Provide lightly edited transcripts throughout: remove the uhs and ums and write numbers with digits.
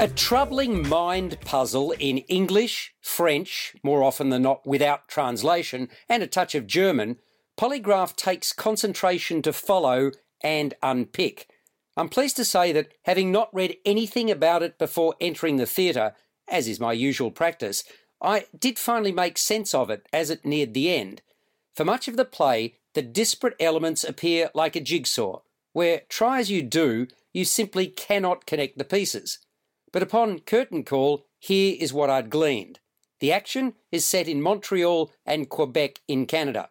A troubling mind puzzle in English, French, more often than not without translation, and a touch of German, Polygraph takes concentration to follow and unpick. I'm pleased to say that, having not read anything about it before entering the theatre, as is my usual practice, I did finally make sense of it as it neared the end. For much of the play, the disparate elements appear like a jigsaw, where, try as you do, you simply cannot connect the pieces. But upon curtain call, here is what I'd gleaned. The action is set in Montreal and Quebec in Canada.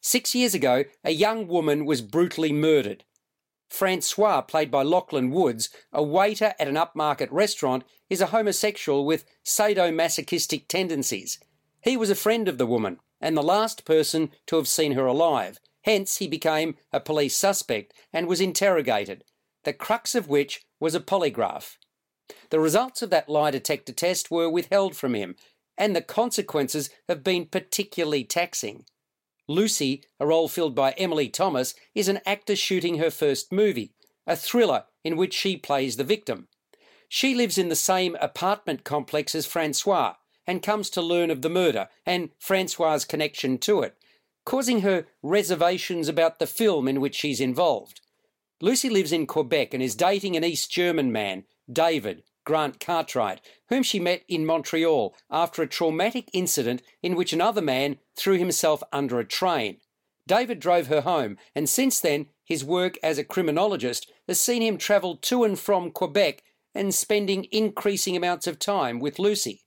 6 years ago, a young woman was brutally murdered. François, played by Lachlan Woods, a waiter at an upmarket restaurant, is a homosexual with sadomasochistic tendencies. He was a friend of the woman, and the last person to have seen her alive. Hence, he became a police suspect and was interrogated, the crux of which was a polygraph. The results of that lie detector test were withheld from him, and the consequences have been particularly taxing. Lucy, a role filled by Emily Thomas, is an actor shooting her first movie, a thriller in which she plays the victim. She lives in the same apartment complex as François and comes to learn of the murder and François' connection to it, causing her reservations about the film in which she's involved. Lucy lives in Quebec and is dating an East German man, David Grant Cartwright, whom she met in Montreal after a traumatic incident in which another man threw himself under a train. David drove her home, and since then his work as a criminologist has seen him travel to and from Quebec and spending increasing amounts of time with Lucy.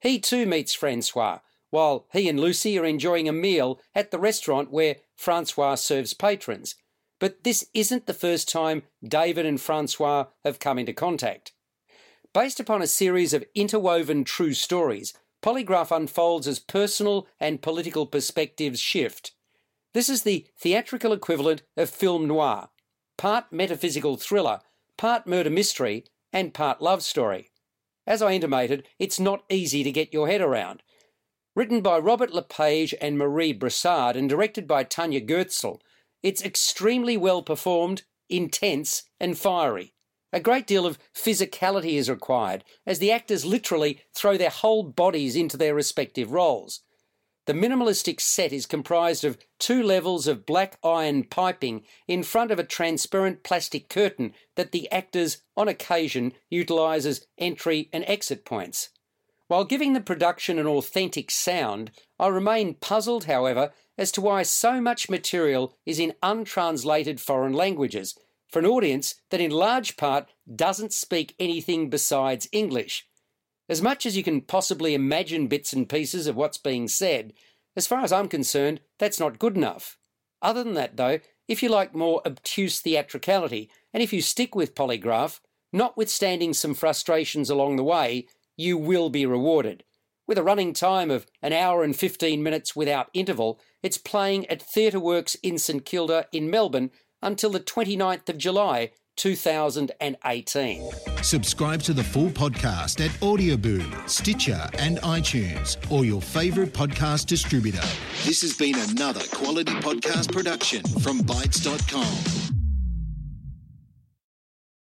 He too meets François, while he and Lucy are enjoying a meal at the restaurant where François serves patrons. But this isn't the first time David and François have come into contact. Based upon a series of interwoven true stories, Polygraph unfolds as personal and political perspectives shift. This is the theatrical equivalent of film noir, part metaphysical thriller, part murder mystery, and part love story. As I intimated, it's not easy to get your head around. Written by Robert Lepage and Marie Brassard and directed by Tanya Gertzel, it's extremely well performed, intense, and fiery. A great deal of physicality is required, as the actors literally throw their whole bodies into their respective roles. The minimalistic set is comprised of 2 levels of black iron piping in front of a transparent plastic curtain that the actors, on occasion, utilise as entry and exit points. While giving the production an authentic sound, I remain puzzled, however, as to why so much material is in untranslated foreign languages, for an audience that in large part doesn't speak anything besides English. As much as you can possibly imagine bits and pieces of what's being said, as far as I'm concerned, that's not good enough. Other than that, though, if you like more obtuse theatricality, and if you stick with Polygraph, notwithstanding some frustrations along the way, you will be rewarded. With a running time of an hour and 15 minutes without interval, it's playing at Theatre Works in St Kilda in Melbourne until the 29th of July, 2018. Subscribe to the full podcast at Audioboom, Stitcher and iTunes, or your favourite podcast distributor. This has been another quality podcast production from Bytes.com.